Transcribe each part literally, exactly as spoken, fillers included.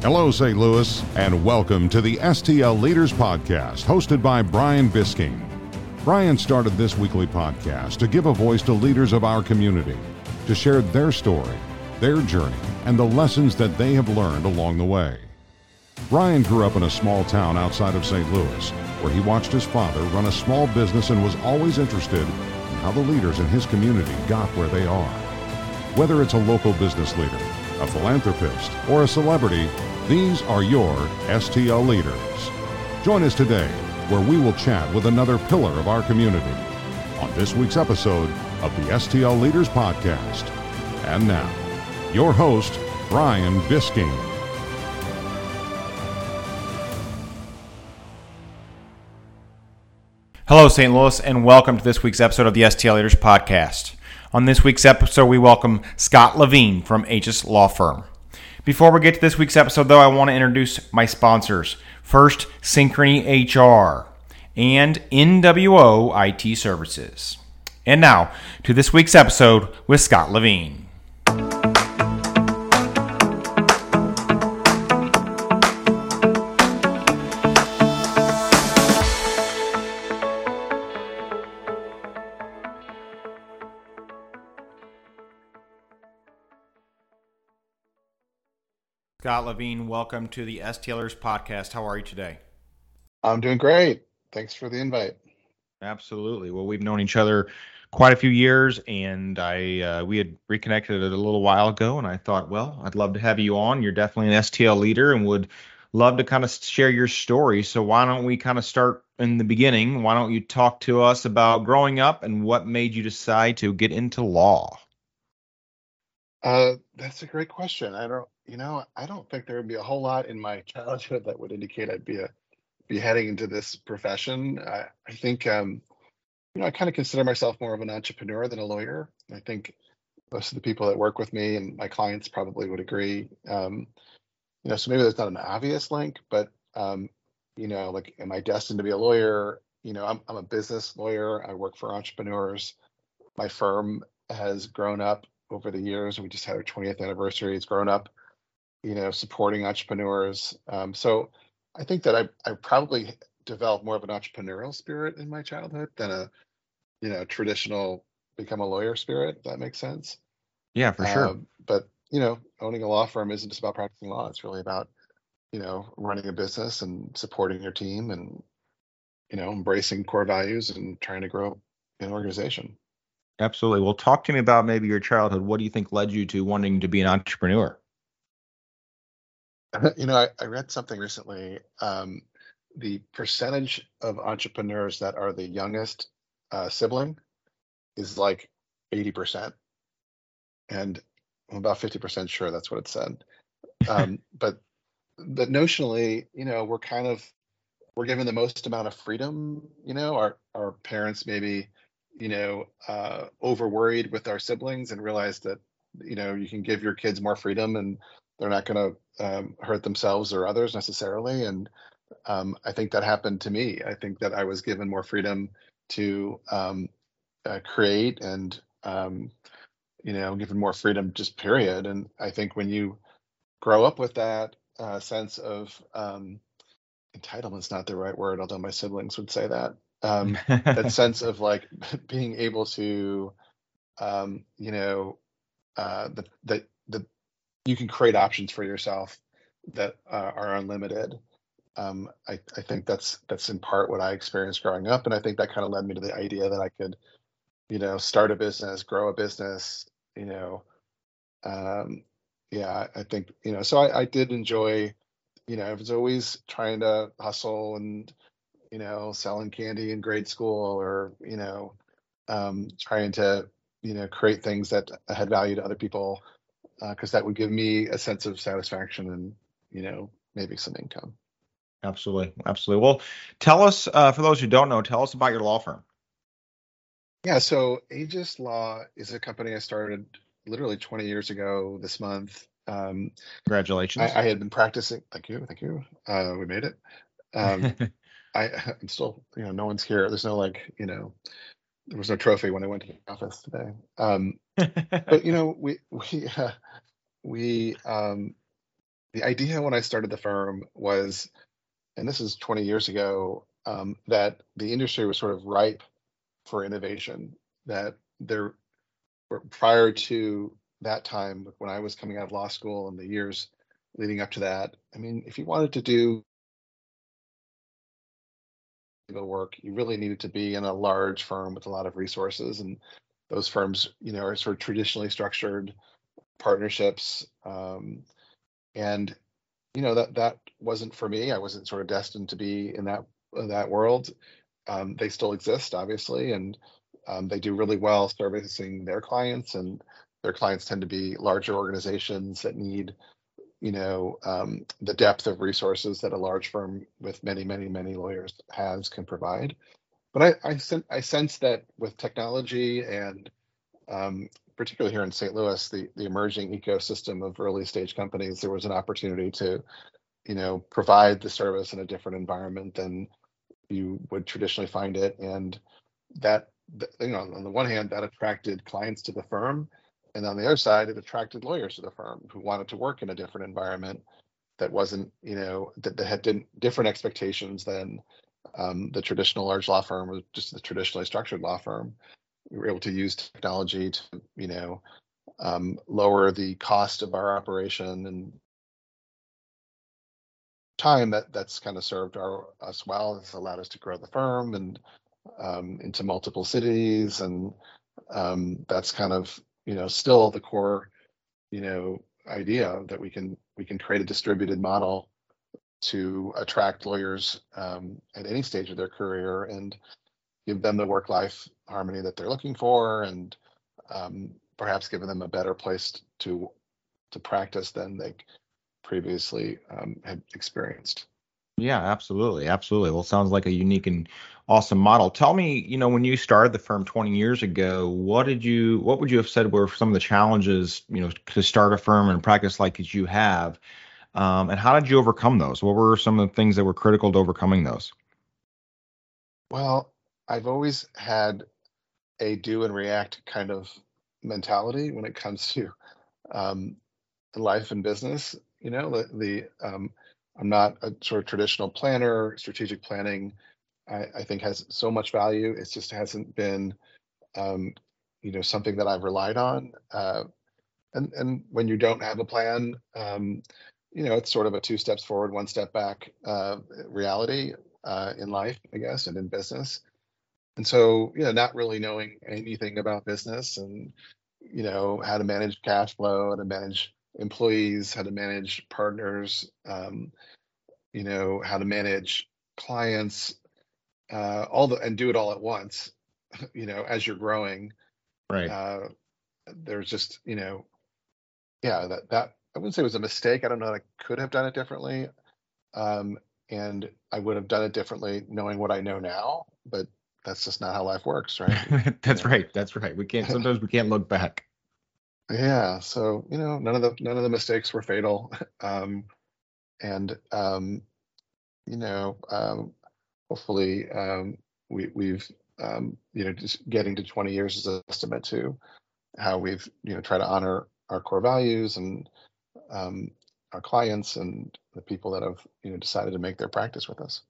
Hello, Saint Louis, and welcome to the S T L Leaders Podcast, hosted by Brian Bisking. Brian started this weekly podcast to give a voice to leaders of our community, to share their story, their journey, and the lessons that they have learned along the way. Brian grew up in a small town outside of Saint Louis, where he watched his father run a small business and was always interested in how the leaders in his community got where they are. Whether it's a local business leader, a philanthropist, or a celebrity, these are your S T L leaders. Join us today, where we will chat with another pillar of our community on this week's episode of the S T L Leaders Podcast. And now, your host, Brian Bisking. Hello, Saint Louis, and welcome to this week's episode of the S T L Leaders Podcast. On this week's episode, we welcome Scott Levine from AEGIS Law Firm. Before we get to this week's episode, though, I want to introduce my sponsors. First, Synchrony H R and N W O I T Services. And now, to this week's episode with Scott Levine. Scott Levine, welcome to the S T L Ers Podcast. How are you today? I'm doing great. Thanks for the invite. Absolutely. Well, we've known each other quite a few years, and I uh, we had reconnected a little while ago, and I thought, well, I'd love to have you on. You're definitely an S T L leader and would love to kind of share your story. So why don't we kind of start in the beginning? Why don't you talk to us about growing up and what made you decide to get into law? Uh, that's a great question. I don't, you know, I don't think there would be a whole lot in my childhood that would indicate I'd be a, be heading into this profession. I, I think, um, you know, I kind of consider myself more of an entrepreneur than a lawyer. I think most of the people that work with me and my clients probably would agree. Um, you know, so maybe there's not an obvious link, but, um, you know, like, am I destined to be a lawyer? You know, I'm, I'm a business lawyer. I work for entrepreneurs. My firm has grown up over the years. We just had our twentieth anniversary. It's grown up, you know, supporting entrepreneurs. Um, so I think that I, I probably developed more of an entrepreneurial spirit in my childhood than a, you know, traditional become a lawyer spirit, if that makes sense. Yeah, for sure. Um, but, you know, owning a law firm isn't just about practicing law. It's really about, you know, running a business and supporting your team and, you know, embracing core values and trying to grow an organization. Absolutely. Well, talk to me about maybe your childhood. What do you think led you to wanting to be an entrepreneur? You know, I, I read something recently. Um, the percentage of entrepreneurs that are the youngest uh, sibling is like eighty percent. And I'm about fifty percent sure that's what it said. Um, but but notionally, you know, we're kind of, we're given the most amount of freedom. You know, our, our parents maybe, you know, uh, overworried with our siblings and realize that, you know, you can give your kids more freedom and they're not going to um, hurt themselves or others necessarily. And um, I think that happened to me. I think that I was given more freedom to um, uh, create and, um, you know, given more freedom just period. And I think when you grow up with that uh, sense of um, entitlement's not the right word, although my siblings would say that. um that sense of like being able to um you know uh that that the, you can create options for yourself that uh, are unlimited. um I, I think that's that's in part what I experienced growing up, and I think that kind of led me to the idea that I could, you know, start a business, grow a business, you know. um yeah I think, you know, so I, I did enjoy, you know, I was always trying to hustle and, you know, selling candy in grade school or, you know, um, trying to, you know, create things that had value to other people, because uh, that would give me a sense of satisfaction and, you know, maybe some income. Absolutely. Absolutely. Well, tell us, uh, for those who don't know, tell us about your law firm. Yeah. So AEGIS Law is a company I started literally twenty years ago this month. Um, Congratulations. I, I had been practicing. Thank you. Thank you. Uh, we made it. Um, I, I'm still, you know, no one's here. There's no like, you know, there was no trophy when I went to the office today. Um, but you know, we we uh, we um, The idea when I started the firm was, and this is twenty years ago, um, that the industry was sort of ripe for innovation, that there were, prior to that time, when I was coming out of law school and the years leading up to that, I mean, if you wanted to do legal work, you really needed to be in a large firm with a lot of resources. And those firms, you know, are sort of traditionally structured partnerships. Um, and, you know, that that wasn't for me. I wasn't sort of destined to be in that, that world. Um, they still exist, obviously, and um, they do really well servicing their clients, and their clients tend to be larger organizations that need, you know, um, the depth of resources that a large firm with many, many, many lawyers has can provide. But I, I, sen- I sense that with technology and um, particularly here in Saint Louis, the, the emerging ecosystem of early stage companies, there was an opportunity to, you know, provide the service in a different environment than you would traditionally find it. And that, you know, on the one hand, that attracted clients to the firm. And on the other side, it attracted lawyers to the firm who wanted to work in a different environment that wasn't, you know, that, that had didn't, different expectations than um, the traditional large law firm or just the traditionally structured law firm. We were able to use technology to, you know, um, lower the cost of our operation and time. That that's kind of served our, us well. It's allowed us to grow the firm and um, into multiple cities, and um, that's kind of, you know, still the core, you know, idea that we can we can create a distributed model to attract lawyers um, at any stage of their career and give them the work-life harmony that they're looking for, and um, perhaps giving them a better place to to practice than they previously um, had experienced. Yeah, absolutely. Absolutely. Well, sounds like a unique and awesome model. Tell me, you know, when you started the firm twenty years ago, what did you, what would you have said were some of the challenges, you know, to start a firm and practice like that you have? Um, and how did you overcome those? What were some of the things that were critical to overcoming those? Well, I've always had a do and react kind of mentality when it comes to um, life and business. You know, the, the um, I'm not a sort of traditional planner. Strategic planning, I, I think, has so much value. It just hasn't been, um, you know, something that I've relied on. Uh, and and when you don't have a plan, um, you know, it's sort of a two steps forward, one step back uh, reality uh, in life, I guess, and in business. And so, you know, not really knowing anything about business, and, you know, how to manage cash flow, how to manage employees, how to manage partners, um, you know, how to manage clients, uh, all the, and do it all at once, you know, as you're growing. Right. Uh, there's just, you know, yeah, that, that I wouldn't say it was a mistake. I don't know that I could have done it differently. Um, and I would have done it differently knowing what I know now, but that's just not how life works, right? That's yeah. right. That's right. We can't, sometimes we can't look back. Yeah, so, you know, none of the none of the mistakes were fatal, um, and um, you know, um, hopefully um, we, we've um, you know, just getting to twenty years is a testament to how we've, you know, try to honor our core values and um, our clients and the people that have, you know, decided to make their practice with us.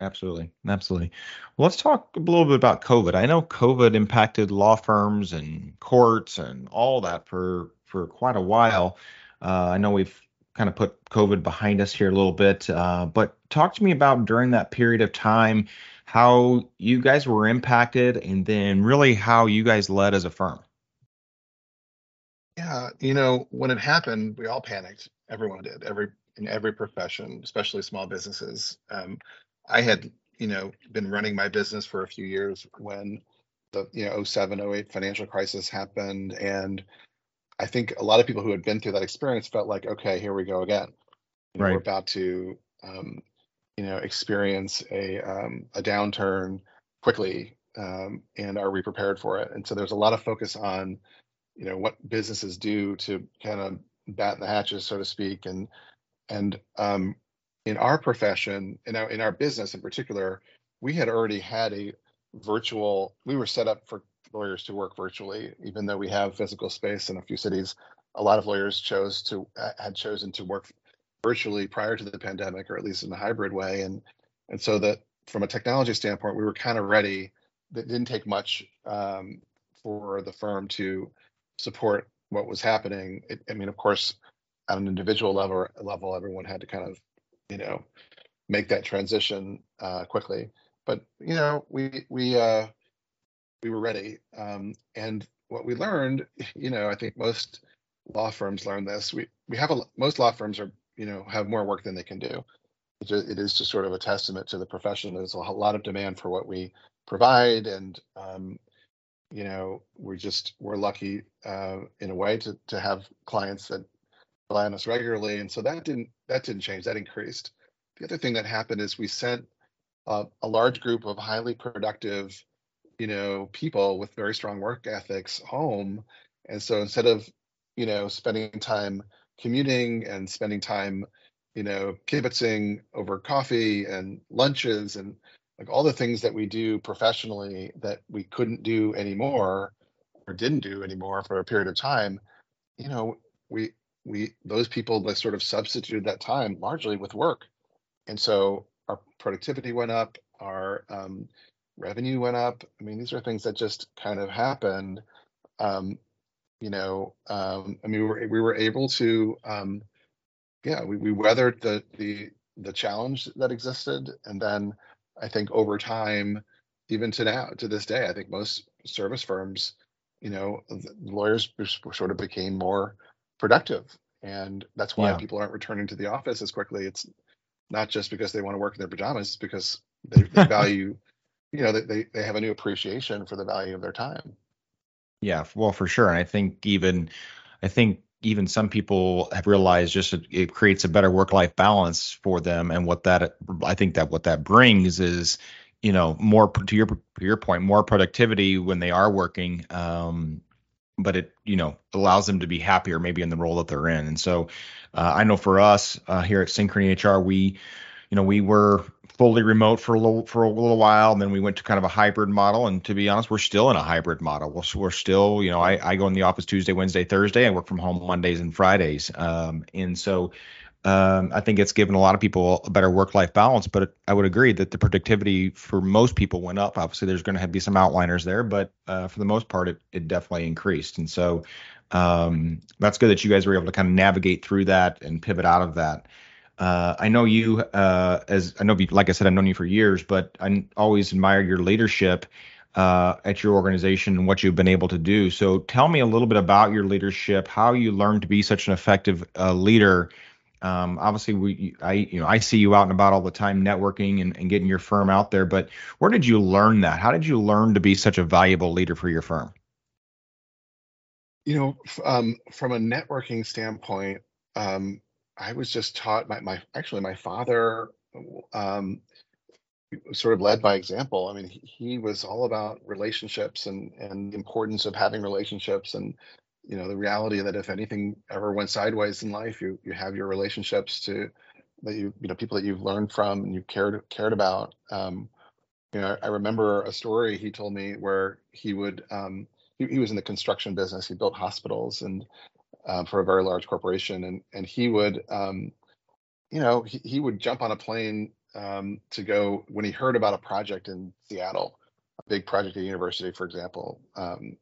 Absolutely. Absolutely. Well, let's talk a little bit about COVID. I know COVID impacted law firms and courts and all that for, for quite a while. Uh, I know we've kind of put COVID behind us here a little bit, uh, but talk to me about during that period of time, how you guys were impacted and then really how you guys led as a firm. Yeah. You know, when it happened, we all panicked. Everyone did, every, in every profession, especially small businesses. Um, I had, you know, been running my business for a few years when the, you know, oh seven, oh eight financial crisis happened. And I think a lot of people who had been through that experience felt like, okay, here we go again. Right. We're about to, um, you know, experience a, um, a downturn quickly, um, and are we prepared for it? And so there's a lot of focus on, you know, what businesses do to kind of batten the hatches, so to speak. And, and, um, in our profession, in our, in our business in particular, we had already had a virtual, we were set up for lawyers to work virtually, even though we have physical space in a few cities. A lot of lawyers chose to, had chosen to work virtually prior to the pandemic, or at least in a hybrid way. And and so that from a technology standpoint, we were kind of ready. That didn't take much um, for the firm to support what was happening. It, I mean, of course, at an individual level, level, everyone had to kind of, you know, make that transition uh, quickly. But, you know, we we uh, we were ready. Um, and what we learned, you know, I think most law firms learn this. We we have a most law firms are, you know, have more work than they can do. It is just sort of a testament to the profession. There's a lot of demand for what we provide, and um, you know, we're just we're lucky uh, in a way to to have clients that rely on us regularly. And so that didn't that didn't change. That increased. The other thing that happened is we sent uh, a large group of highly productive, you know, people with very strong work ethics home. And so instead of, you know, spending time commuting and spending time, you know, kibitzing over coffee and lunches and like all the things that we do professionally that we couldn't do anymore or didn't do anymore for a period of time, you know, we we those people that sort of substituted that time largely with work. And so our productivity went up, our um, revenue went up. I mean, these are things that just kind of happened. Um, you know, um, I mean, we were, we were able to, um, yeah, we, we weathered the, the the challenge that existed. And then I think over time, even to now, to this day, I think most service firms, you know, lawyers sort of became more productive. And that's why yeah. people aren't returning to the office as quickly. It's not just because they want to work in their pajamas, it's because they, they value, you know, they they have a new appreciation for the value of their time. Yeah, well, for sure. And I think even, I think, even some people have realized just it creates a better work-life balance for them. And what that, I think that what that brings is, you know, more to your, your point, more productivity when they are working. Um, but it, you know, allows them to be happier maybe in the role that they're in. And so uh, I know for us uh, here at Synchrony H R, we, you know, we were fully remote for a little, for a little while. And then we went to kind of a hybrid model. And to be honest, we're still in a hybrid model. We're, we're still, you know, I, I go in the office Tuesday, Wednesday, Thursday. I work from home Mondays and Fridays. Um, and so um, I think it's given a lot of people a better work-life balance. But it, I would agree that the productivity for most people went up. Obviously, there's going to be some outliers there. But uh, for the most part, it, it definitely increased. And so um, that's good that you guys were able to kind of navigate through that and pivot out of that. Uh, I know you, uh, as I know, like I said, I've known you for years, but I always admired your leadership uh, at your organization and what you've been able to do. So tell me a little bit about your leadership, how you learned to be such an effective uh, leader. Um, obviously, we, I, you know, I see you out and about all the time, networking and, and getting your firm out there. But where did you learn that? How did you learn to be such a valuable leader for your firm? You know, um, from a networking standpoint, um, I was just taught my, my actually my father um, sort of led by example. I mean, he, he was all about relationships and, and the importance of having relationships and, you know, the reality that if anything ever went sideways in life, you you have your relationships to that you you know people that you've learned from and you cared cared about. Um, you know, I, I remember a story he told me where he would um, he, he was in the construction business. He built hospitals and. Uh, for a very large corporation, and and he would, um, you know, he, he would jump on a plane um, to go when he heard about a project in Seattle, a big project at a university, for example. Um,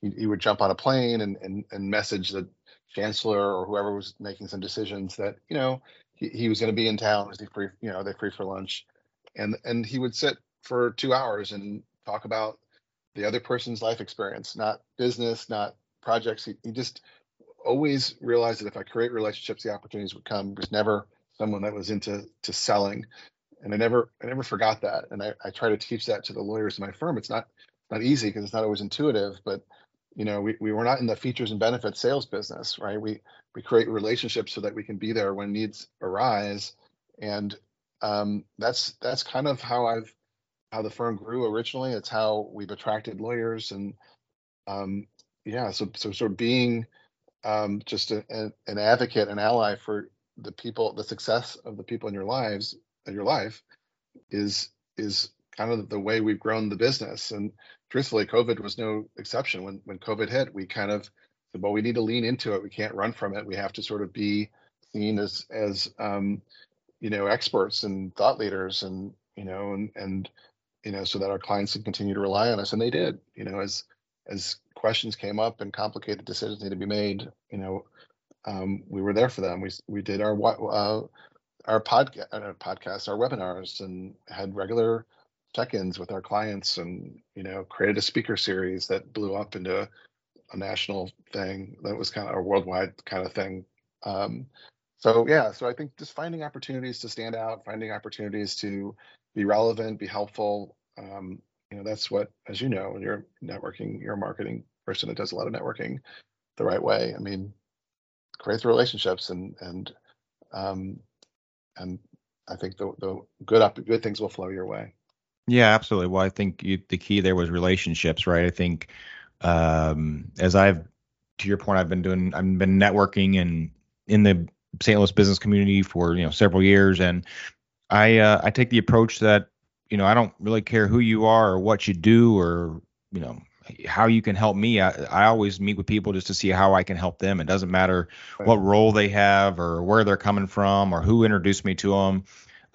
he, he would jump on a plane and and and message the chancellor or whoever was making some decisions that you know he, he was going to be in town. Was he free? You know, are they free for lunch? And and he would sit for two hours and talk about the other person's life experience, not business, not projects. He, he just always realized that if I create relationships, the opportunities would come. It was never someone that was into to selling, and I never I never forgot that. And I, I try to teach that to the lawyers in my firm. It's not not easy because it's not always intuitive. But you know, we, we were not in the features and benefits sales business, right? We we create relationships so that we can be there when needs arise, and um, that's that's kind of how I've how the firm grew originally. It's how we've attracted lawyers, and um, yeah, so so sort of being. Um, just a, a, an advocate, an ally for the people, the success of the people in your lives, in your life, is is kind of the way we've grown the business. And truthfully, COVID was no exception. When when COVID hit, we kind of said, well, we need to lean into it. We can't run from it. We have to sort of be seen as as um, you know, experts and thought leaders, and you know, and and you know, so that our clients can continue to rely on us, and they did. You know, as as questions came up and complicated decisions need to be made, you know, um, we were there for them. We we did our uh, our podcast, our podcasts, our webinars, and had regular check-ins with our clients, and you know, created a speaker series that blew up into a, a national thing that was kind of a worldwide kind of thing. Um, so yeah, so I think just finding opportunities to stand out, finding opportunities to be relevant, be helpful. Um, you know, that's what, as you know, when you're networking, you're a marketing person that does a lot of networking the right way. I mean, create the relationships, and and um, and I think the the good up good things will flow your way. Yeah, absolutely. Well, I think you, the key there was relationships, right? I think um, as I've, to your point, I've been doing, I've been networking and in the Saint Louis business community for, you know, several years. And I, uh, I take the approach that, you know, I don't really care who you are or what you do or, you know, how you can help me. I, I always meet with people just to see how I can help them. It doesn't matter what role they have or where they're coming from or who introduced me to them.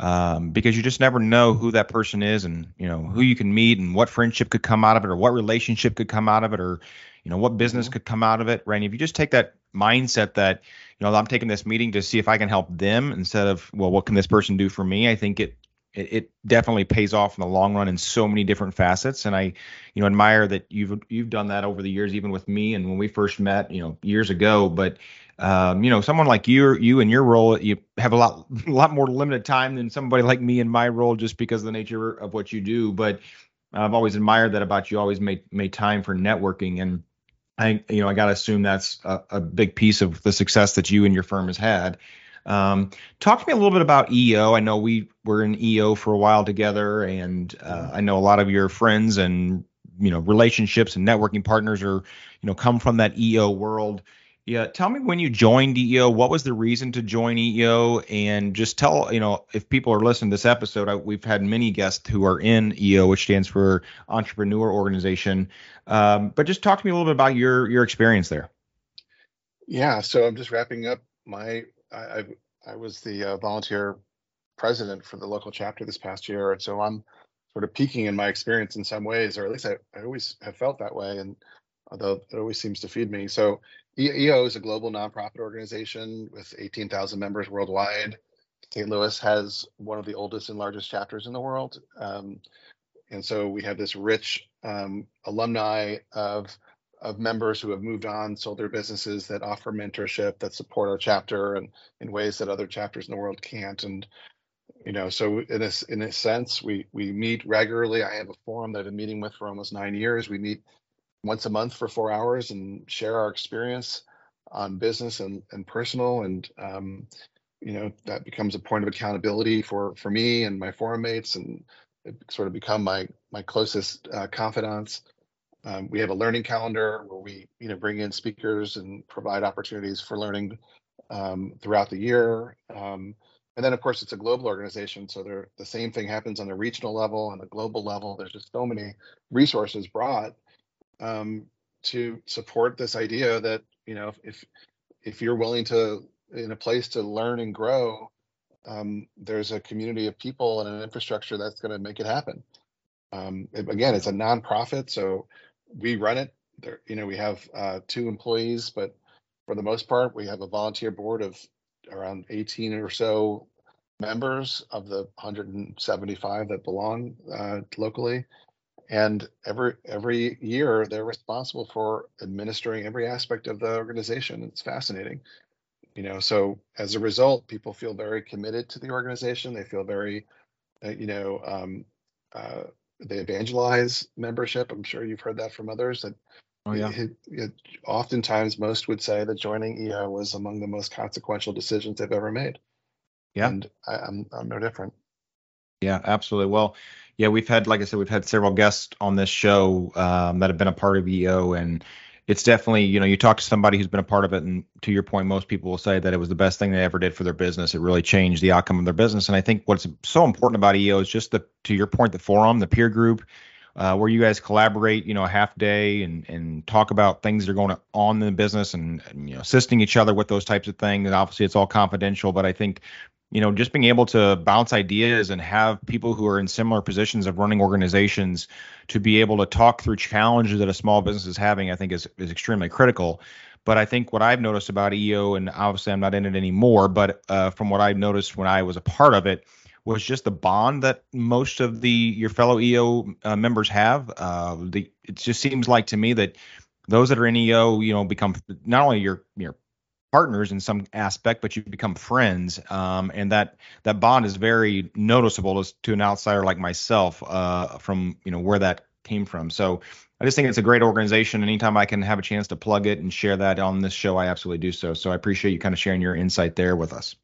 Um, because you just never know who that person is, and you know who you can meet, and what friendship could come out of it, or what relationship could come out of it, or you know what business mm-hmm. could come out of it, right? And if you just take that mindset that you know I'm taking this meeting to see if I can help them instead of, well, what can this person do for me? I think it it, it definitely pays off in the long run in so many different facets, and I you know admire that you've you've done that over the years, even with me and when we first met, you know, years ago, but. Um, you know, someone like you, you and your role, you have a lot, a lot more limited time than somebody like me in my role, just because of the nature of what you do. But I've always admired that about you. Always made made time for networking, and I, you know, I gotta assume that's a, a big piece of the success that you and your firm has had. Um, talk to me a little bit about E O. I know we were in E O for a while together, and uh, I know a lot of your friends and you know relationships and networking partners are, you know, come from that E O world. Yeah. Tell me when you joined E O, what was the reason to join E O? And just tell, you know, if people are listening to this episode, I, we've had many guests who are in E O, which stands for Entrepreneur Organization. Um, but just talk to me a little bit about your your experience there. Yeah. So I'm just wrapping up my, I, I, I was the uh, volunteer president for the local chapter this past year. And so I'm sort of peaking in my experience in some ways, or at least I, I always have felt that way. And although it always seems to feed me. So E O is a global nonprofit organization with eighteen thousand members worldwide. Saint Louis has one of the oldest and largest chapters in the world. Um, and so we have this rich um, alumni of, of members who have moved on, sold their businesses, that offer mentorship, that support our chapter and in ways that other chapters in the world can't. And, you know, so in a, in a sense, we, we meet regularly. I have a forum that I've been meeting with for almost nine years. We meet once a month for four hours and share our experience on business and, and personal. And, um, you know, that becomes a point of accountability for, for me and my forum mates, and it sort of become my, my closest uh, confidants. Um, we have a learning calendar where we, you know, bring in speakers and provide opportunities for learning um, throughout the year. Um, and then of course it's a global organization. So there, the same thing happens on the regional level and the global level. There's just so many resources brought Um, to support this idea that, you know, if if you're willing to, in a place to learn and grow, um, there's a community of people and an infrastructure that's going to make it happen. Um, it, again, it's a nonprofit, so we run it. There, you know, we have uh, two employees, but for the most part, we have a volunteer board of around eighteen or so members of the one hundred seventy-five that belong uh, locally. And every every year, they're responsible for administering every aspect of the organization. It's fascinating, you know. So as a result, people feel very committed to the organization. They feel very, uh, you know, um, uh, they evangelize membership. I'm sure you've heard that from others. That oh yeah. It, it, oftentimes, most would say that joining E O was among the most consequential decisions they've ever made. Yeah, and I, I'm I'm no different. Yeah, absolutely. Well. Yeah, we've had, like I said, we've had several guests on this show um, that have been a part of E O, and it's definitely, you know, you talk to somebody who's been a part of it, and to your point, most people will say that it was the best thing they ever did for their business. It really changed the outcome of their business, and I think what's so important about E O is just the, to your point, the forum, the peer group, uh, where you guys collaborate, you know, a half day and, and talk about things that are going on in the business and, and, you know, assisting each other with those types of things. And obviously it's all confidential, but I think, you know, just being able to bounce ideas and have people who are in similar positions of running organizations to be able to talk through challenges that a small business is having, I think is, is extremely critical. But I think what I've noticed about E O, and obviously I'm not in it anymore, but uh, from what I've noticed when I was a part of it, was just the bond that most of the your fellow E O uh, members have. Uh, the, it just seems like to me that those that are in E O, you know, become not only your your partners in some aspect, but you become friends. Um, and that that bond is very noticeable as to an outsider like myself uh, from, you know, where that came from. So I just think it's a great organization. Anytime I can have a chance to plug it and share that on this show, I absolutely do so. So I appreciate you kind of sharing your insight there with us.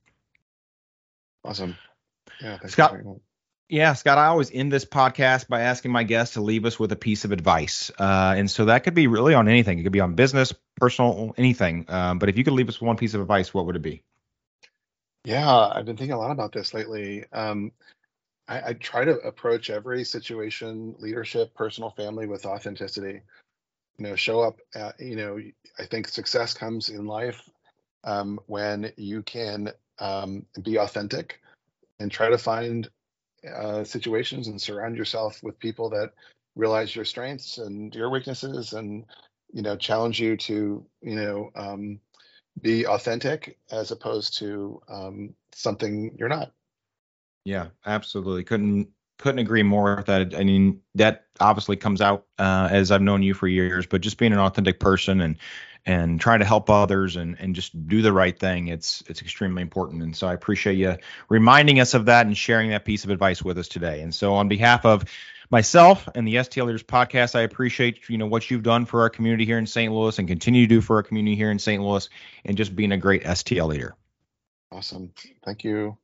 Awesome. Yeah, Scott. Yeah, Scott, I always end this podcast by asking my guests to leave us with a piece of advice. Uh, and so that could be really on anything. It could be on business, personal, anything. Um, but if you could leave us with one piece of advice, what would it be? Yeah, I've been thinking a lot about this lately. Um, I, I try to approach every situation, leadership, personal, family, with authenticity. You know, show up. At, you know, I think success comes in life um, when you can um, be authentic. And try to find uh, situations and surround yourself with people that realize your strengths and your weaknesses, and, you know, challenge you to, you know, um, be authentic as opposed to um, something you're not. Yeah, absolutely. Couldn't couldn't agree more with that. I mean, that obviously comes out uh, as I've known you for years, but just being an authentic person and and trying to help others and, and just do the right thing. It's it's extremely important. And so I appreciate you reminding us of that and sharing that piece of advice with us today. And so on behalf of myself and the S T L Leaders Podcast, I appreciate, you know, what you've done for our community here in Saint Louis and continue to do for our community here in Saint Louis, and just being a great S T L leader. Awesome. Thank you.